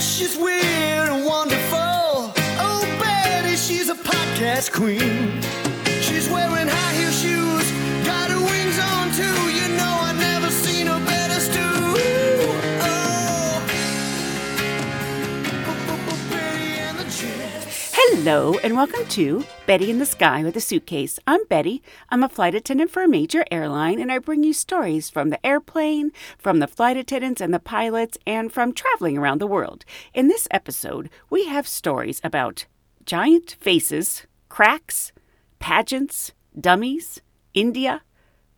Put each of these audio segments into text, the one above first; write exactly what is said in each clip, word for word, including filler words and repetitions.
She's weird and wonderful. Oh, Betty, she's a podcast queen. She's wearing high heel shoes, got her wings on too. You know I've never seen a better stew. Oh, Betty and the Jets. Hello and welcome to Betty in the Sky with a Suitcase. I'm Betty. I'm a flight attendant for a major airline, and I bring you stories from the airplane, from the flight attendants and the pilots, and from traveling around the world. In this episode, we have stories about giant faces, cracks, pageants, dummies, India,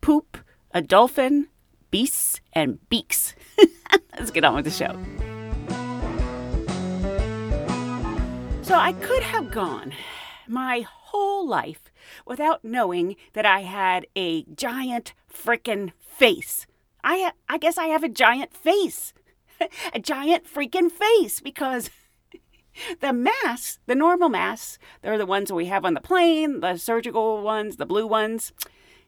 poop, a dolphin, beasts, and beaks. Let's get on with the show. So I could have gone my whole life without knowing that I had a giant frickin' face. I ha- I guess I have a giant face. A giant freaking face, because the masks, the normal masks, they're the ones we have on the plane, the surgical ones, the blue ones.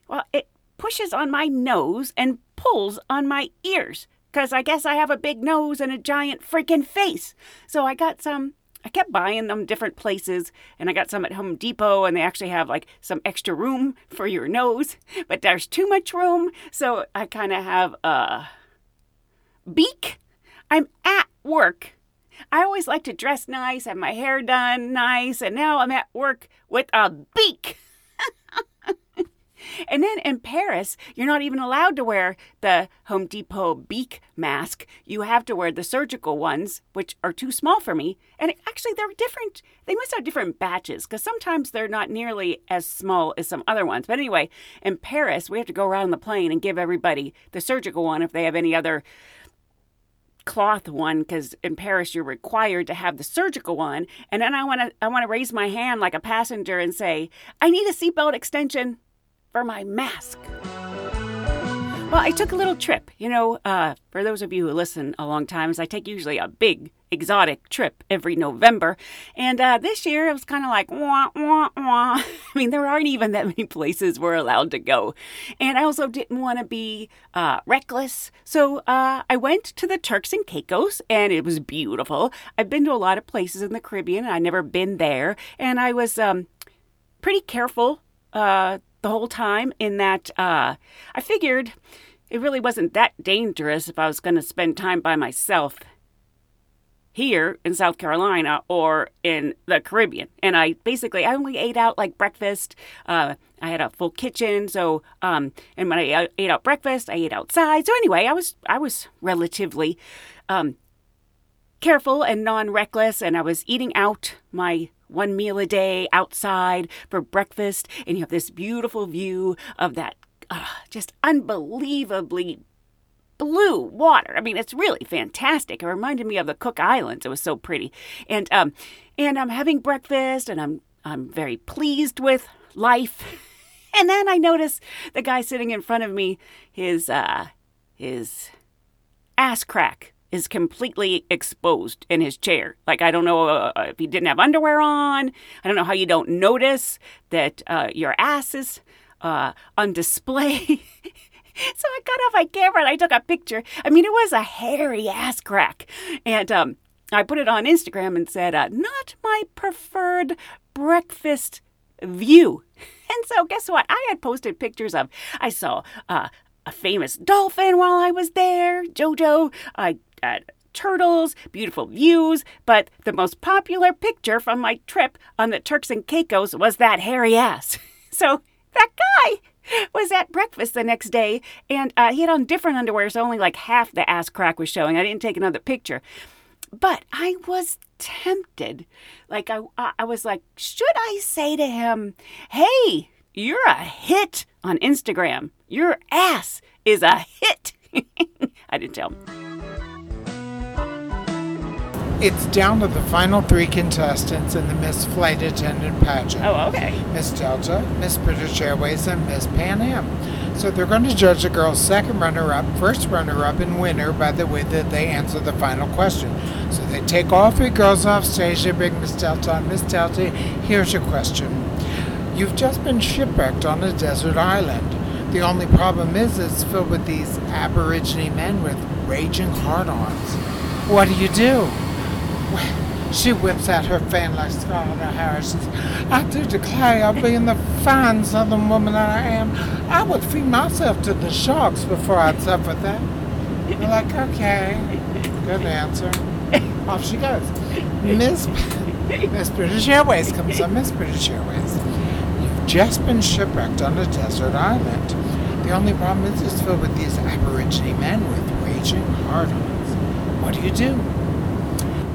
Well, it pushes on my nose and pulls on my ears, because I guess I have a big nose and a giant freaking face. So I got some... I kept buying them different places, and I got some at Home Depot, and they actually have like some extra room for your nose, but there's too much room, so I kind of have a beak. I'm at work. I always like to dress nice, have my hair done nice, and now I'm at work with a beak. And then in Paris, you're not even allowed to wear the Home Depot beak mask. You have to wear the surgical ones, which are too small for me. And actually, they're different. They must have different batches, because sometimes they're not nearly as small as some other ones. But anyway, in Paris, we have to go around the plane and give everybody the surgical one if they have any other cloth one, because in Paris, you're required to have the surgical one. And then I want to I want to raise my hand like a passenger and say, I need a seatbelt extension for my mask. Well, I took a little trip. You know, uh, for those of you who listen a long time, is I take usually a big exotic trip every November. And uh, this year it was kind of like, wah, wah, wah. I mean, there aren't even that many places we're allowed to go. And I also didn't want to be uh, reckless. So uh, I went to the Turks and Caicos, and it was beautiful. I've been to a lot of places in the Caribbean, and I've never been there. And I was um, pretty careful uh the whole time, in that uh, I figured it really wasn't that dangerous if I was going to spend time by myself here in South Carolina or in the Caribbean. And I basically, I only ate out like breakfast. Uh, I had a full kitchen. So, um, and when I ate out breakfast, I ate outside. So anyway, I was, I was relatively um, careful and non-reckless, and I was eating out my one meal a day outside for breakfast, and you have this beautiful view of that uh, just unbelievably blue water. I mean, it's really fantastic. It reminded me of the Cook Islands. It was so pretty. And um, and I'm having breakfast, and I'm I'm very pleased with life. And then I notice the guy sitting in front of me, his uh, his ass crack is completely exposed in his chair. Like, I don't know uh, if he didn't have underwear on. I don't know how you don't notice that uh, your ass is uh, on display. So I got off my camera and I took a picture. I mean, it was a hairy ass crack. And um, I put it on Instagram and said, uh, not my preferred breakfast view. And so guess what? I had posted pictures of, I saw uh, a famous dolphin while I was there, Jojo, I, uh, turtles, beautiful views, but the most popular picture from my trip on the Turks and Caicos was that hairy ass. So that guy was at breakfast the next day, and uh, he had on different underwear, so only like half the ass crack was showing. I didn't take another picture. But I was tempted. Like, I, I was like, should I say to him, hey, you're a hit on Instagram. Your ass is a hit. I didn't tell him. It's down to the final three contestants in the Miss Flight Attendant pageant. Oh, okay. Miss Delta, Miss British Airways, and Miss Pan Am. So they're going to judge the girl's second runner-up, first runner-up, and winner by the way that they answer the final question. So they take all three girls off stage. They bring Miss Delta on. Miss Delta, here's your question. You've just been shipwrecked on a desert island. The only problem is it's filled with these Aborigine men with raging hard-ons. What do you do? She whips out her fan like Scarlett O'Hara. She says, I do declare, I'll be in the fine southern woman that I am. I would feed myself to the sharks before I'd suffer that. We're like, okay, good answer. Off she goes. Miss, Miss British Airways comes on. Miss British Airways, you've just been shipwrecked on a desert island. The only problem is it's filled with these Aborigine men with raging hard-ons. What do you do?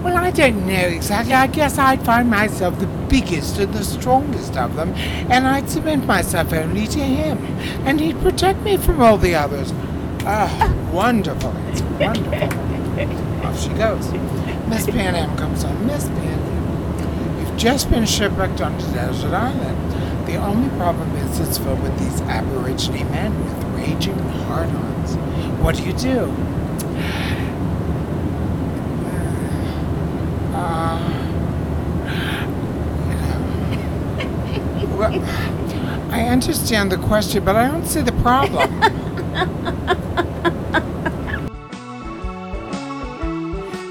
Well, I don't know exactly. I guess I'd find myself the biggest and the strongest of them, and I'd submit myself only to him, and he'd protect me from all the others. Ah, wonderful. It's wonderful. Off she goes. Miss Pan Am comes on. Miss Pan Am, you've just been shipwrecked on the desert island. The only problem is it's filled with these Aborigine men with raging hard-ons. What do you do? Well, I understand the question, but I don't see the problem.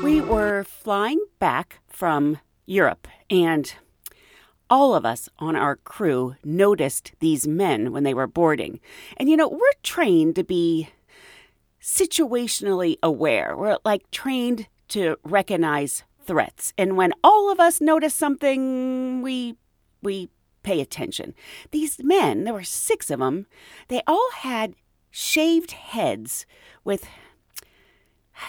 We were flying back from Europe, and all of us on our crew noticed these men when they were boarding. And, you know, we're trained to be situationally aware. We're, like, trained to recognize threats. And when all of us notice something, we we... pay attention. These men, there were six of them, they all had shaved heads with,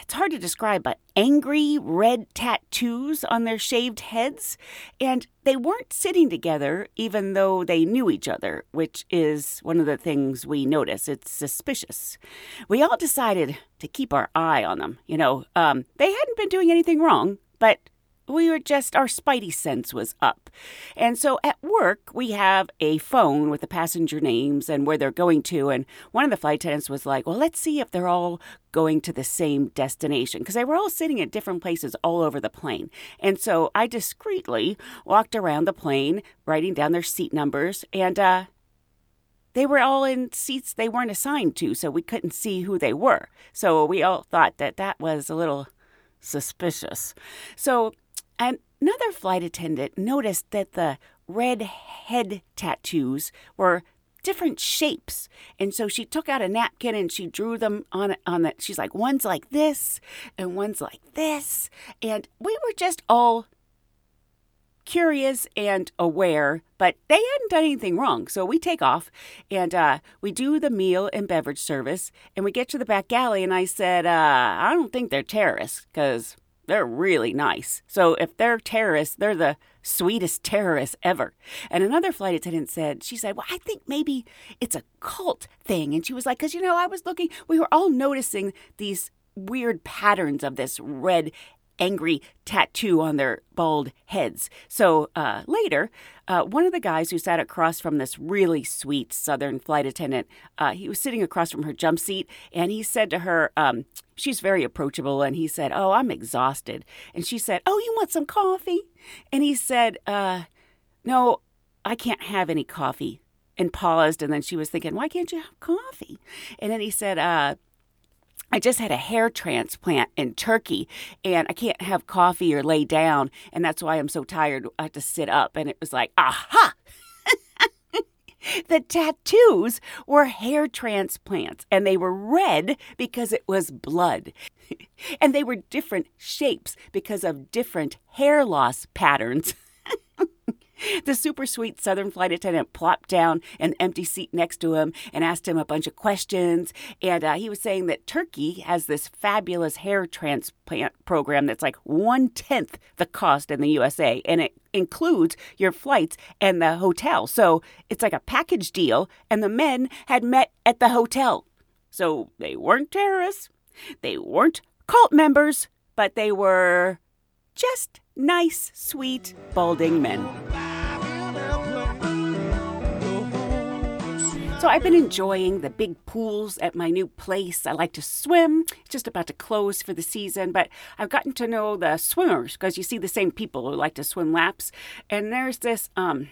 it's hard to describe, but angry red tattoos on their shaved heads. And they weren't sitting together, even though they knew each other, which is one of the things we notice. It's suspicious. We all decided to keep our eye on them. You know, um, they hadn't been doing anything wrong, but we were just, our spidey sense was up. And so at work, we have a phone with the passenger names and where they're going to. And one of the flight attendants was like, well, let's see if they're all going to the same destination, because they were all sitting at different places all over the plane. And so I discreetly walked around the plane, writing down their seat numbers. And uh, they were all in seats they weren't assigned to, so we couldn't see who they were. So we all thought that that was a little suspicious. So another flight attendant noticed that the red head tattoos were different shapes. And so she took out a napkin and she drew them on on the, she's like, one's like this and one's like this. And we were just all curious and aware, but they hadn't done anything wrong. So we take off and uh, we do the meal and beverage service, and we get to the back alley, and I said, uh, I don't think they're terrorists, because they're really nice. So if they're terrorists, they're the sweetest terrorists ever. And another flight attendant said, she said, well, I think maybe it's a cult thing. And she was like, because, you know, I was looking, we were all noticing these weird patterns of this red, angry tattoo on their bald heads. So uh, later, uh, one of the guys who sat across from this really sweet Southern flight attendant, uh, he was sitting across from her jump seat, and he said to her, um, she's very approachable, and he said, oh, I'm exhausted. And she said, oh, you want some coffee? And he said, uh, no, I can't have any coffee, and paused, and then she was thinking, why can't you have coffee? And then he said, uh, I just had a hair transplant in Turkey, and I can't have coffee or lay down, and that's why I'm so tired. I have to sit up. And it was like, aha! The tattoos were hair transplants, and they were red because it was blood. And they were different shapes because of different hair loss patterns. The super sweet Southern flight attendant plopped down an empty seat next to him and asked him a bunch of questions. And uh, he was saying that Turkey has this fabulous hair transplant program that's like one-tenth the cost in the U S A. And it includes your flights and the hotel. So it's like a package deal. And the men had met at the hotel. So they weren't terrorists. They weren't cult members. But they were just nice, sweet, balding men. So I've been enjoying the big pools at my new place. I like to swim. It's just about to close for the season, but I've gotten to know the swimmers because you see the same people who like to swim laps. And there's this, um,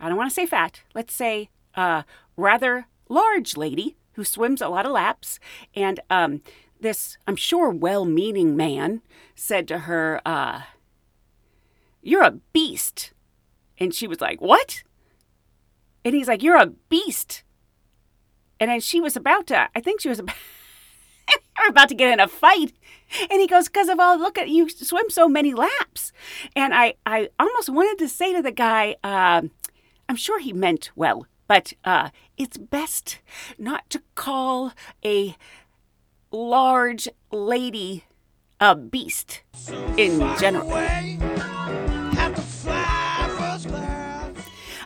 I don't want to say fat, let's say uh, rather large lady who swims a lot of laps. And um, this, I'm sure, well-meaning man said to her, uh, "You're a beast." And she was like, "What?" And he's like, "You're a beast." And then she was about to, I think she was about, about to get in a fight. And he goes, "Because of all, look at you swim so many laps." And I, I almost wanted to say to the guy, uh, I'm sure he meant well, but uh, it's best not to call a large lady a beast in general.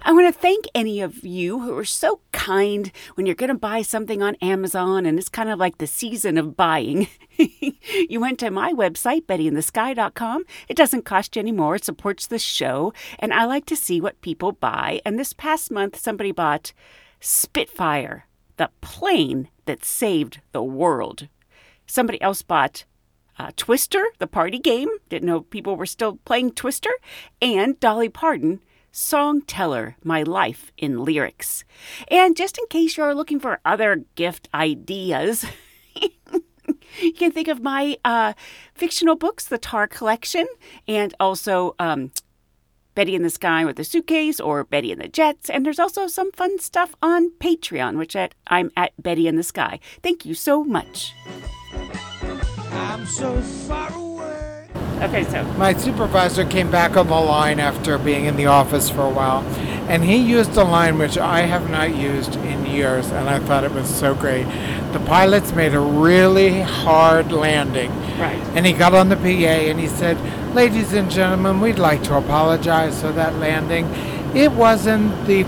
I want to thank any of you who are so kind when you're going to buy something on Amazon, and it's kind of like the season of buying. You went to my website, Betty in the Sky dot com. It doesn't cost you any more. It supports the show, and I like to see what people buy. And this past month, somebody bought Spitfire, the plane that saved the world. Somebody else bought Uh, Twister, the party game. Didn't know people were still playing Twister. And Dolly Parton, Song Teller My Life in Lyrics. And just in case you're looking for other gift ideas, you can think of my uh, fictional books, The Tar Collection, and also um, Betty in the Sky with a Suitcase or Betty in the Jets. And there's also some fun stuff on Patreon, which at, I'm at Betty in the Sky. Thank you so much. I'm so far away. Okay, so my supervisor came back on the line after being in the office for a while, and he used a line which I have not used in years, and I thought it was so great. The pilots made a really hard landing. Right. And he got on the P A and he said, "Ladies and gentlemen, we'd like to apologize for that landing. It wasn't the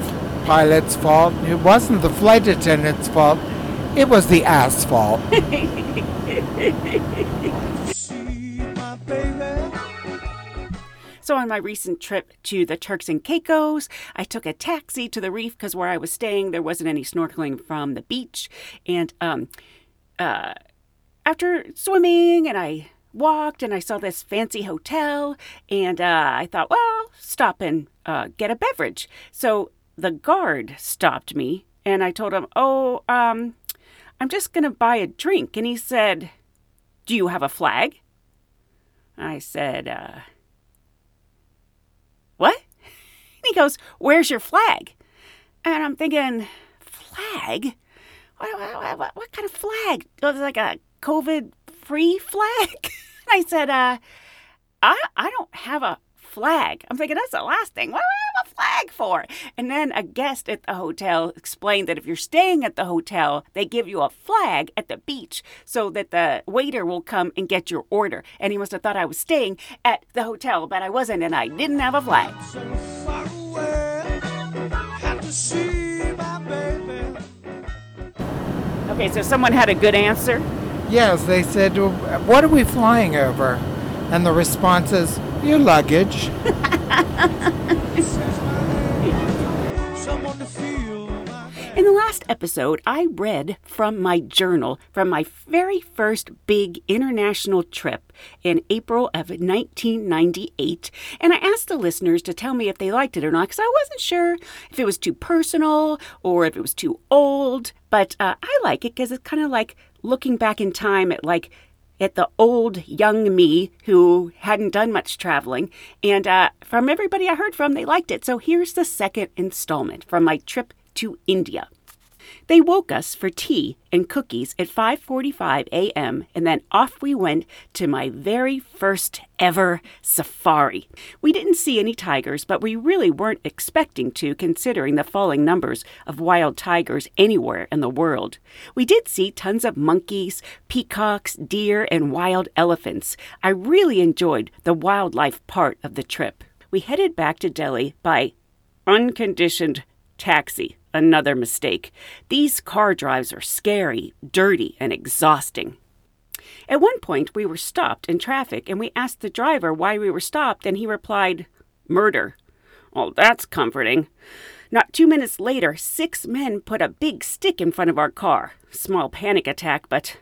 pilot's fault. It wasn't the flight attendant's fault. It was the asphalt." So on my recent trip to the Turks and Caicos, I took a taxi to the reef because where I was staying, there wasn't any snorkeling from the beach. And um, uh, after swimming and I walked and I saw this fancy hotel and uh, I thought, well, stop and uh, get a beverage. So the guard stopped me and I told him, oh, um, I'm just going to buy a drink. And he said, "Do you have a flag?" I said, uh, "What?" And he goes, "Where's your flag?" And I'm thinking, flag? What, what, what, what kind of flag? Was it like a COVID-free flag? And I said, uh, I, I don't have a flag. I'm thinking, that's the last thing. What do I have a flag for? And then a guest at the hotel explained that if you're staying at the hotel, they give you a flag at the beach so that the waiter will come and get your order. And he must have thought I was staying at the hotel, but I wasn't, and I didn't have a flag. Okay, so someone had a good answer? Yes, they said, "What are we flying over?" And the response is, "Your luggage." In the last episode, I read from my journal from my very first big international trip in April of nineteen ninety-eight, and I asked the listeners to tell me if they liked it or not, because I wasn't sure if it was too personal or if it was too old, but uh, I like it because it's kind of like looking back in time at like at the old young me who hadn't done much traveling. And uh, from everybody I heard from, they liked it. So here's the second installment from my trip to India. They woke us for tea and cookies at five forty-five a.m. and then off we went to my very first ever safari. We didn't see any tigers, but we really weren't expecting to, considering the falling numbers of wild tigers anywhere in the world. We did see tons of monkeys, peacocks, deer, and wild elephants. I really enjoyed the wildlife part of the trip. We headed back to Delhi by unconditioned taxi. Another mistake. These car drives are scary, dirty, and exhausting. At one point, we were stopped in traffic, and we asked the driver why we were stopped, and he replied, "Murder." Well, that's comforting. Not two minutes later, six men put a big stick in front of our car. Small panic attack, but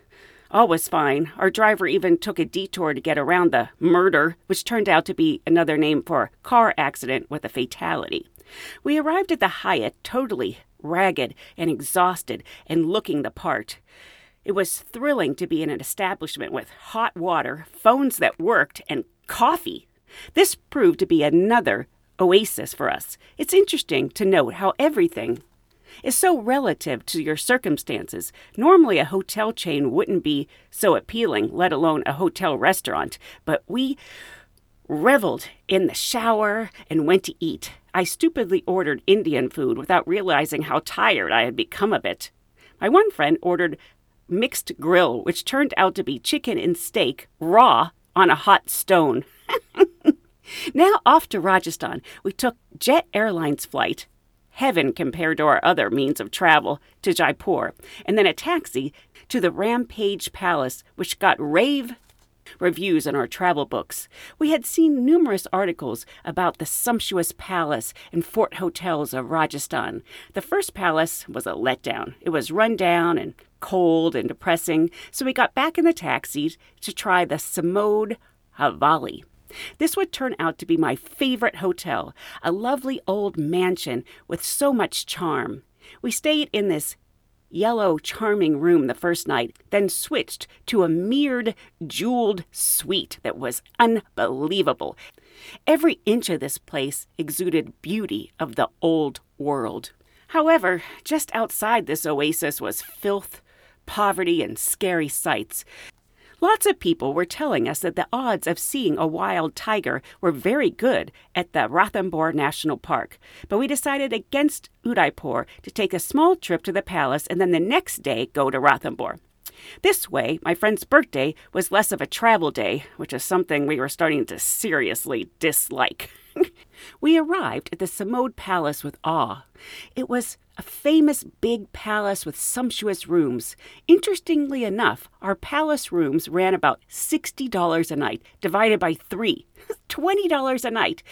all was fine. Our driver even took a detour to get around the murder, which turned out to be another name for a car accident with a fatality. We arrived at the Hyatt totally ragged and exhausted and looking the part. It was thrilling to be in an establishment with hot water, phones that worked, and coffee. This proved to be another oasis for us. It's interesting to note how everything is so relative to your circumstances. Normally a hotel chain wouldn't be so appealing, let alone a hotel restaurant, but we reveled in the shower and went to eat. I stupidly ordered Indian food without realizing how tired I had become of it. My one friend ordered mixed grill, which turned out to be chicken and steak, raw, on a hot stone. Now off to Rajasthan. We took Jet Airlines flight, heaven compared to our other means of travel, to Jaipur, and then a taxi to the Rampage Palace, which got rave reviews in our travel books. We had seen numerous articles about the sumptuous palace and fort hotels of Rajasthan. The first palace was a letdown. It was run down and cold and depressing, so we got back in the taxi to try the Samode Haveli. This would turn out to be my favorite hotel, a lovely old mansion with so much charm. We stayed in this yellow, charming room the first night, then switched to a mirrored, jeweled suite that was unbelievable. Every inch of this place exuded beauty of the old world. However, just outside this oasis was filth, poverty, and scary sights. Lots of people were telling us that the odds of seeing a wild tiger were very good at the Ranthambore National Park, but we decided against Udaipur to take a small trip to the palace and then the next day go to Ranthambore. This way, my friend's birthday was less of a travel day, which is something we were starting to seriously dislike. We arrived at the Samode Palace with awe. It was a famous big palace with sumptuous rooms. Interestingly enough, our palace rooms ran about sixty dollars a night, divided by three, twenty dollars a night.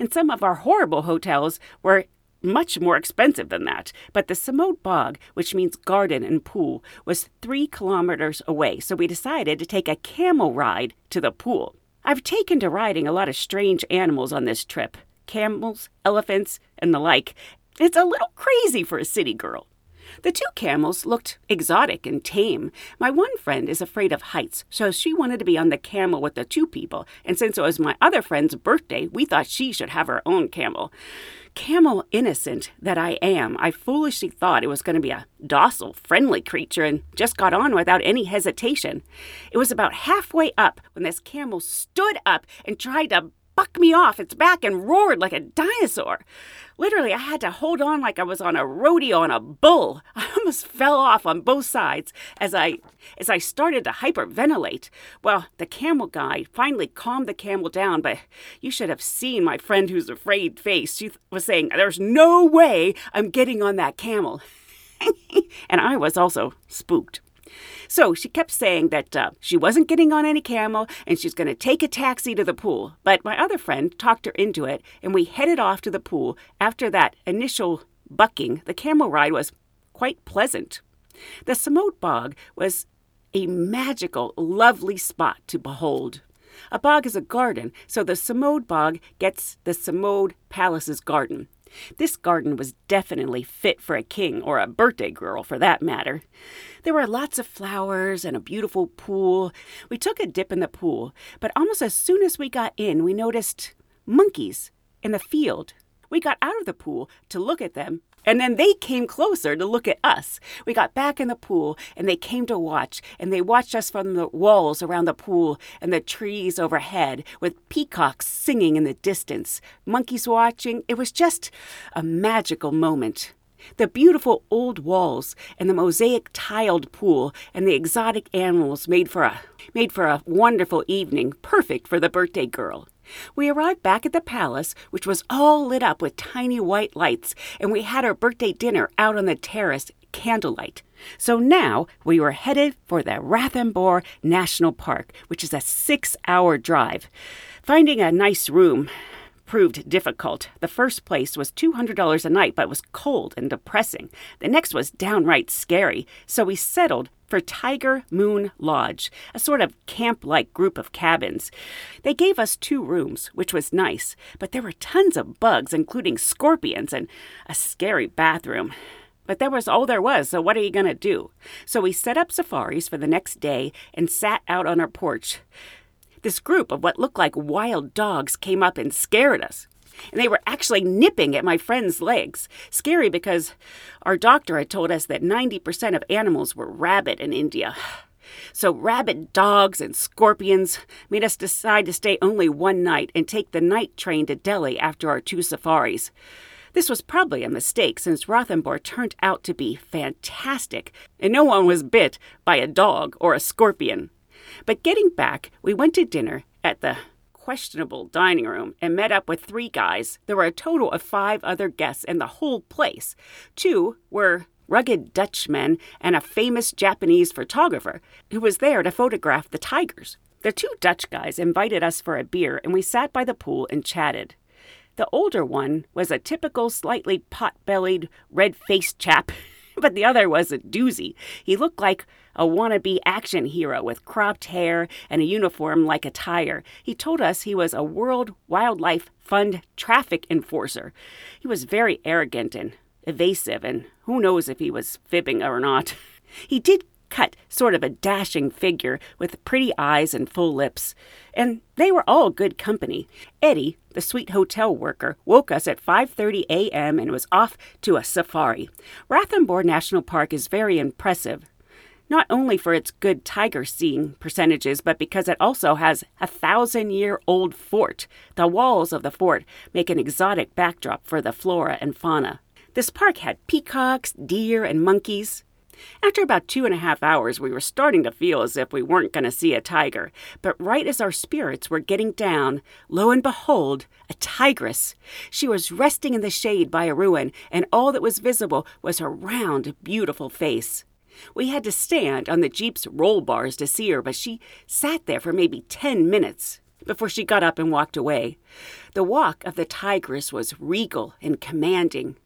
And some of our horrible hotels were much more expensive than that. But the Samode Bagh, which means garden and pool, was three kilometers away, so we decided to take a camel ride to the pool. I've taken to riding a lot of strange animals on this trip, camels, elephants, and the like. It's a little crazy for a city girl. The two camels looked exotic and tame. My one friend is afraid of heights, so she wanted to be on the camel with the two people. And since it was my other friend's birthday, we thought she should have her own camel. Camel innocent that I am, I foolishly thought it was going to be a docile, friendly creature and just got on without any hesitation. It was about halfway up when this camel stood up and tried to bucked me off its back and roared like a dinosaur. Literally, I had to hold on like I was on a rodeo on a bull. I almost fell off on both sides as I as I started to hyperventilate. Well, the camel guy finally calmed the camel down, but you should have seen my friend who's afraid face. She was saying, "There's no way I'm getting on that camel." And I was also spooked. So she kept saying that uh, she wasn't getting on any camel and she's going to take a taxi to the pool. But my other friend talked her into it and we headed off to the pool. After that initial bucking, the camel ride was quite pleasant. The Samode Bagh was a magical, lovely spot to behold. A bog is a garden, so the Samode Bagh gets the Samode Palace's garden. This garden was definitely fit for a king, or a birthday girl for that matter. There were lots of flowers and a beautiful pool. We took a dip in the pool, but almost as soon as we got in, we noticed monkeys in the field. We got out of the pool to look at them, and then they came closer to look at us. We got back in the pool, and they came to watch, and they watched us from the walls around the pool and the trees overhead, with peacocks singing in the distance, monkeys watching. It was just a magical moment. The beautiful old walls and the mosaic tiled pool and the exotic animals made for a, made for a wonderful evening, perfect for the birthday girl. We arrived back at the palace, which was all lit up with tiny white lights, and we had our birthday dinner out on the terrace, candlelight. So now we were headed for the Ranthambore National Park, which is a six-hour drive. Finding a nice room proved difficult. The first place was two hundred dollars a night, but was cold and depressing. The next was downright scary, so we settled for Tiger Moon Lodge, a sort of camp-like group of cabins. They gave us two rooms, which was nice, but there were tons of bugs, including scorpions and a scary bathroom. But that was all there was, so what are you going to do? So we set up safaris for the next day and sat out on our porch. This group of what looked like wild dogs came up and scared us. And they were actually nipping at my friend's legs. Scary because our doctor had told us that ninety percent of animals were rabid in India. So rabid dogs and scorpions made us decide to stay only one night and take the night train to Delhi after our two safaris. This was probably a mistake since Ranthambore turned out to be fantastic, and no one was bit by a dog or a scorpion. But getting back, we went to dinner at the questionable dining room and met up with three guys. There were a total of five other guests in the whole place. Two were rugged Dutchmen and a famous Japanese photographer who was there to photograph the tigers. The two Dutch guys invited us for a beer, and we sat by the pool and chatted. The older one was a typical, slightly pot-bellied, red-faced chap, but the other was a doozy. He looked like a wannabe action hero with cropped hair and a uniform like a tiger. He told us he was a World Wildlife Fund traffic enforcer. He was very arrogant and evasive, and who knows if he was fibbing or not. He did cut sort of a dashing figure with pretty eyes and full lips. And they were all good company. Eddie, the sweet hotel worker, woke us at five thirty a.m. and was off to a safari. Ranthambore National Park is very impressive, not only for its good tiger seeing percentages, but because it also has a thousand-year-old fort. The walls of the fort make an exotic backdrop for the flora and fauna. This park had peacocks, deer, and monkeys. After about two and a half hours, we were starting to feel as if we weren't going to see a tiger. But right as our spirits were getting down, lo and behold, a tigress. She was resting in the shade by a ruin, and all that was visible was her round, beautiful face. We had to stand on the Jeep's roll bars to see her, but she sat there for maybe ten minutes before she got up and walked away. The walk of the tigress was regal and commanding.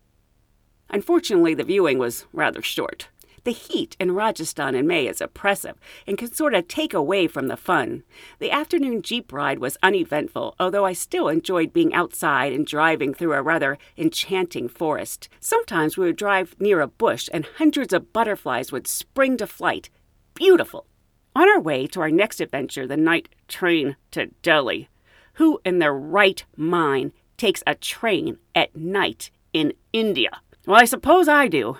Unfortunately, the viewing was rather short. The heat in Rajasthan in May is oppressive and can sort of take away from the fun. The afternoon Jeep ride was uneventful, although I still enjoyed being outside and driving through a rather enchanting forest. Sometimes we would drive near a bush and hundreds of butterflies would spring to flight. Beautiful! On our way to our next adventure, the night train to Delhi. Who in their right mind takes a train at night in India? Well, I suppose I do.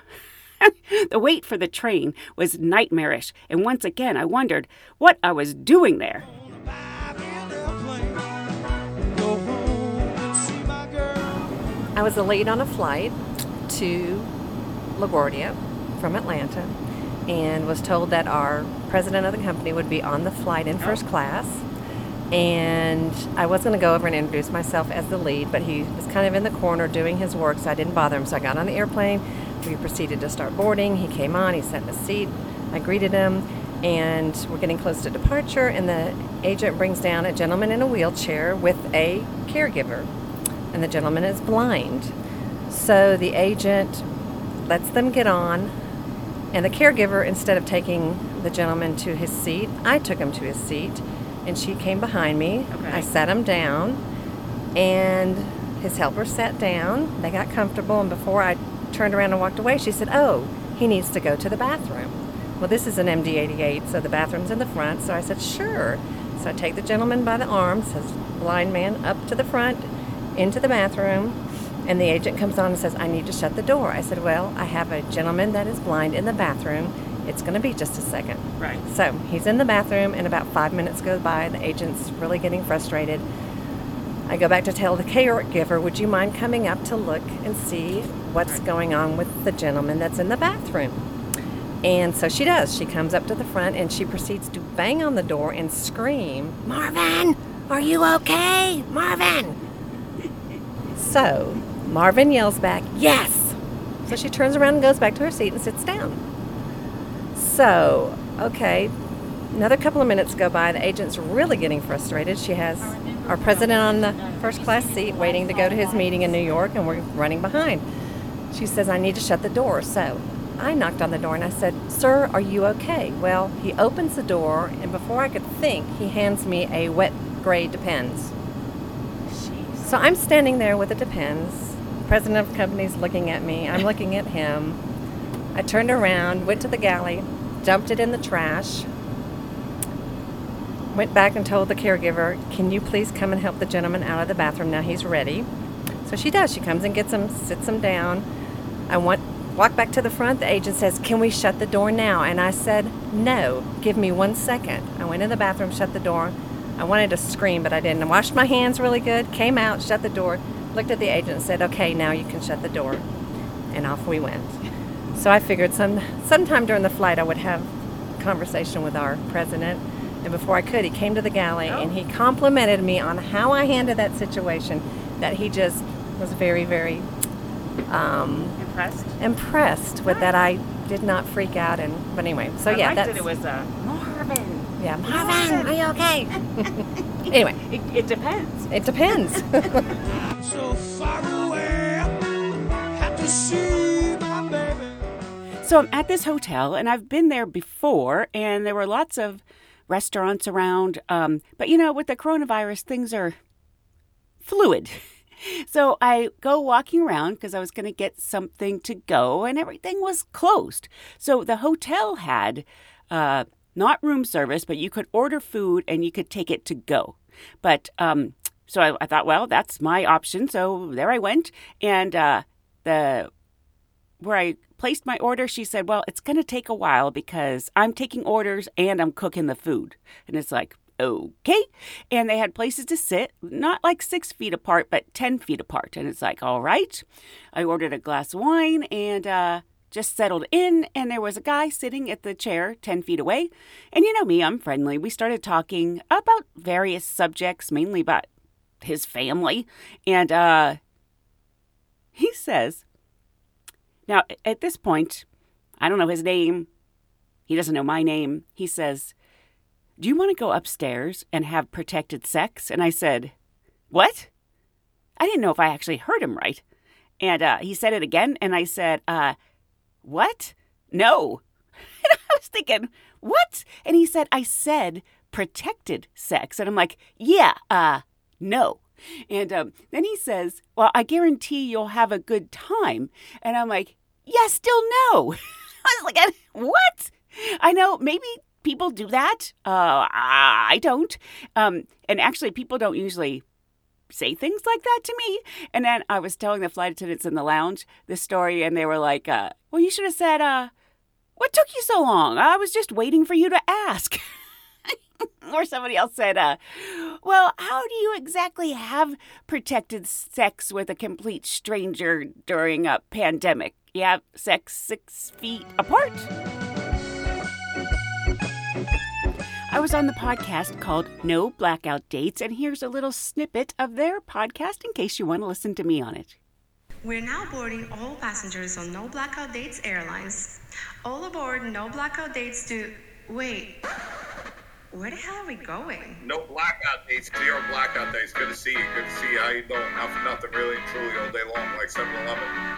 The wait for the train was nightmarish, and once again I wondered what I was doing there. I was late on a flight to LaGuardia from Atlanta and was told that our president of the company would be on the flight in first class. And I was going to go over and introduce myself as the lead, but he was kind of in the corner doing his work, so I didn't bother him. So I got on the airplane. We proceeded to start boarding. He came on, he sat in a seat, I greeted him, and we're getting close to departure, and the agent brings down a gentleman in a wheelchair with a caregiver, and the gentleman is blind. So the agent lets them get on, and the caregiver, instead of taking the gentleman to his seat, I took him to his seat, and she came behind me. Okay. I sat him down, and His helper sat down. They got comfortable, and before I turned around and walked away, she said, oh, he needs to go to the bathroom. Well, this is an M D eighty-eight, so the bathroom's in the front. So I said, sure. So I take the gentleman by the arm, says, blind man, up to the front, into the bathroom. And the agent comes on and says, I need to shut the door. I said, well, I have a gentleman that is blind in the bathroom. It's going to be just a second. Right. So he's in the bathroom, and about five minutes go by. The agent's really getting frustrated. I go back to tell the carrot giver, would you mind coming up to look and see what's right. going on with the gentleman that's in the bathroom? And so she does. She comes up to the front, and she proceeds to bang on the door and scream, Marvin, are you okay? Marvin! So Marvin yells back, yes! So she turns around and goes back to her seat and sits down. So, okay, another couple of minutes go by. The agent's really getting frustrated. She has our president on the first class seat waiting to go to his meeting in New York, and we're running behind. She says, I need to shut the door. So I knocked on the door, and I said, sir, are you okay? Well, he opens the door, and before I could think, he hands me a wet gray Depends. Jeez. So I'm standing there with a Depends. The president of the company's looking at me. I'm looking at him. I turned around, went to the galley, dumped it in the trash, went back and told the caregiver, can you please come and help the gentleman out of the bathroom? Now he's ready. So she does. She comes and gets him, sits him down. I want... Walk back to the front. The agent says, can we shut the door now? And I said, no, give me one second. I went in the bathroom, shut the door. I wanted to scream, but I didn't. I washed my hands really good, came out, shut the door, looked at the agent and said, okay, now you can shut the door. And off we went. So I figured some sometime during the flight I would have a conversation with our president. And before I could, he came to the galley oh. and he complimented me on how I handled that situation, that he just was very, very... Um, impressed impressed with that. I did not freak out, and but anyway, so I yeah that's that it was uh, Marvin yeah Marvin, are you okay? Anyway, it, it depends it depends so far away, had to see my baby. So I'm at this hotel, and I've been there before, and there were lots of restaurants around, um, but you know, with the coronavirus, things are fluid. So I go walking around because I was going to get something to go, and everything was closed. So the hotel had uh, not room service, but you could order food and you could take it to go. But um, so I, I thought, well, that's my option. So there I went, and uh, the where I placed my order, she said, well, it's going to take a while because I'm taking orders and I'm cooking the food. And it's like, okay. And they had places to sit, not like six feet apart, but ten feet apart. And it's like, all right. I ordered a glass of wine and uh, just settled in. And there was a guy sitting at the chair ten feet away. And you know me, I'm friendly. We started talking about various subjects, mainly about his family. And uh, he says, now at this point, I don't know his name. He doesn't know my name. He says, do you want to go upstairs and have protected sex? And I said, what? I didn't know if I actually heard him right. And uh, he said it again, and I said, uh, what? No. And I was thinking, what? And he said, I said protected sex. And I'm like, yeah, uh, no. And um, then he says, well, I guarantee you'll have a good time. And I'm like, yeah, still no. I was like, what? I know, maybe... people do that. Uh, I don't. Um, and actually, people don't usually say things like that to me. And then I was telling the flight attendants in the lounge this story, and they were like, uh, well, you should have said, uh, what took you so long? I was just waiting for you to ask. Or somebody else said, uh, well, how do you exactly have protected sex with a complete stranger during a pandemic? You have sex six feet apart? I was on the podcast called No Blackout Dates, and here's a little snippet of their podcast in case you want to listen to me on it. We're now boarding all passengers on No Blackout Dates Airlines. All aboard No Blackout Dates to... Wait, where the hell are we going? No Blackout Dates, zero Blackout Dates. Good to see you, good to see you. How you doing? Not for nothing, really and truly, all day long, like seven eleven.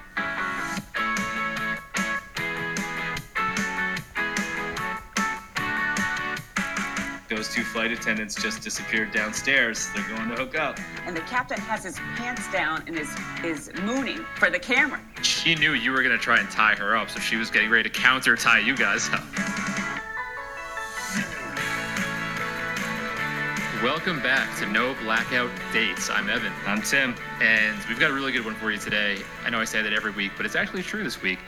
those two flight attendants just disappeared downstairs. They're going to hook up. And the captain has his pants down and is, is mooning for the camera. She knew you were going to try and tie her up, so she was getting ready to counter tie you guys up. Welcome back to No Blackout Dates. I'm Evan. I'm Tim. And we've got a really good one for you today. I know I say that every week, but it's actually true this week.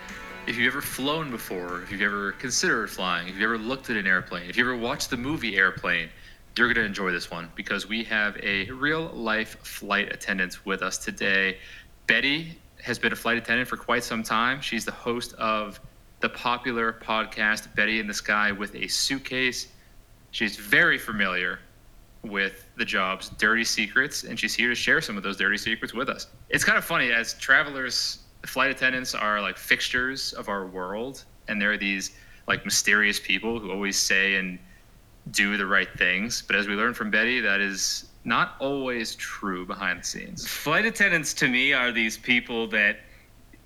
If you've ever flown before, if you've ever considered flying, if you've ever looked at an airplane, if you've ever watched the movie Airplane, you're going to enjoy this one because we have a real-life flight attendant with us today. Betty has been a flight attendant for quite some time. She's the host of the popular podcast, Betty in the Sky with a Suitcase. She's very familiar with the job's dirty secrets, and she's here to share some of those dirty secrets with us. It's kind of funny, as travelers, flight attendants are like fixtures of our world, and they're these like mysterious people who always say and do the right things. But as we learned from Betty, that is not always true behind the scenes. Flight attendants to me are these people that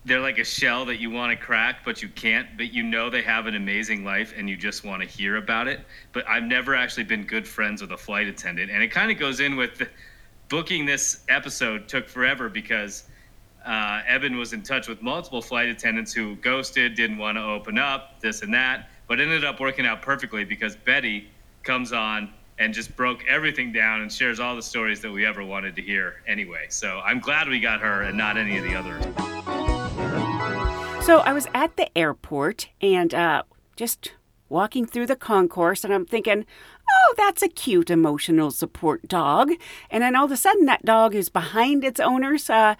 they're like a shell that you want to crack, but you can't, but you know they have an amazing life and you just want to hear about it. But I've never actually been good friends with a flight attendant. And it kind of goes in with the, booking this episode took forever because uh, Evan was in touch with multiple flight attendants who ghosted, didn't want to open up, this and that, but ended up working out perfectly because Betty comes on and just broke everything down and shares all the stories that we ever wanted to hear anyway. So I'm glad we got her and not any of the others. So I was at the airport and uh, just walking through the concourse, and I'm thinking, oh, that's a cute emotional support dog. And then all of a sudden that dog is behind its owners, uh,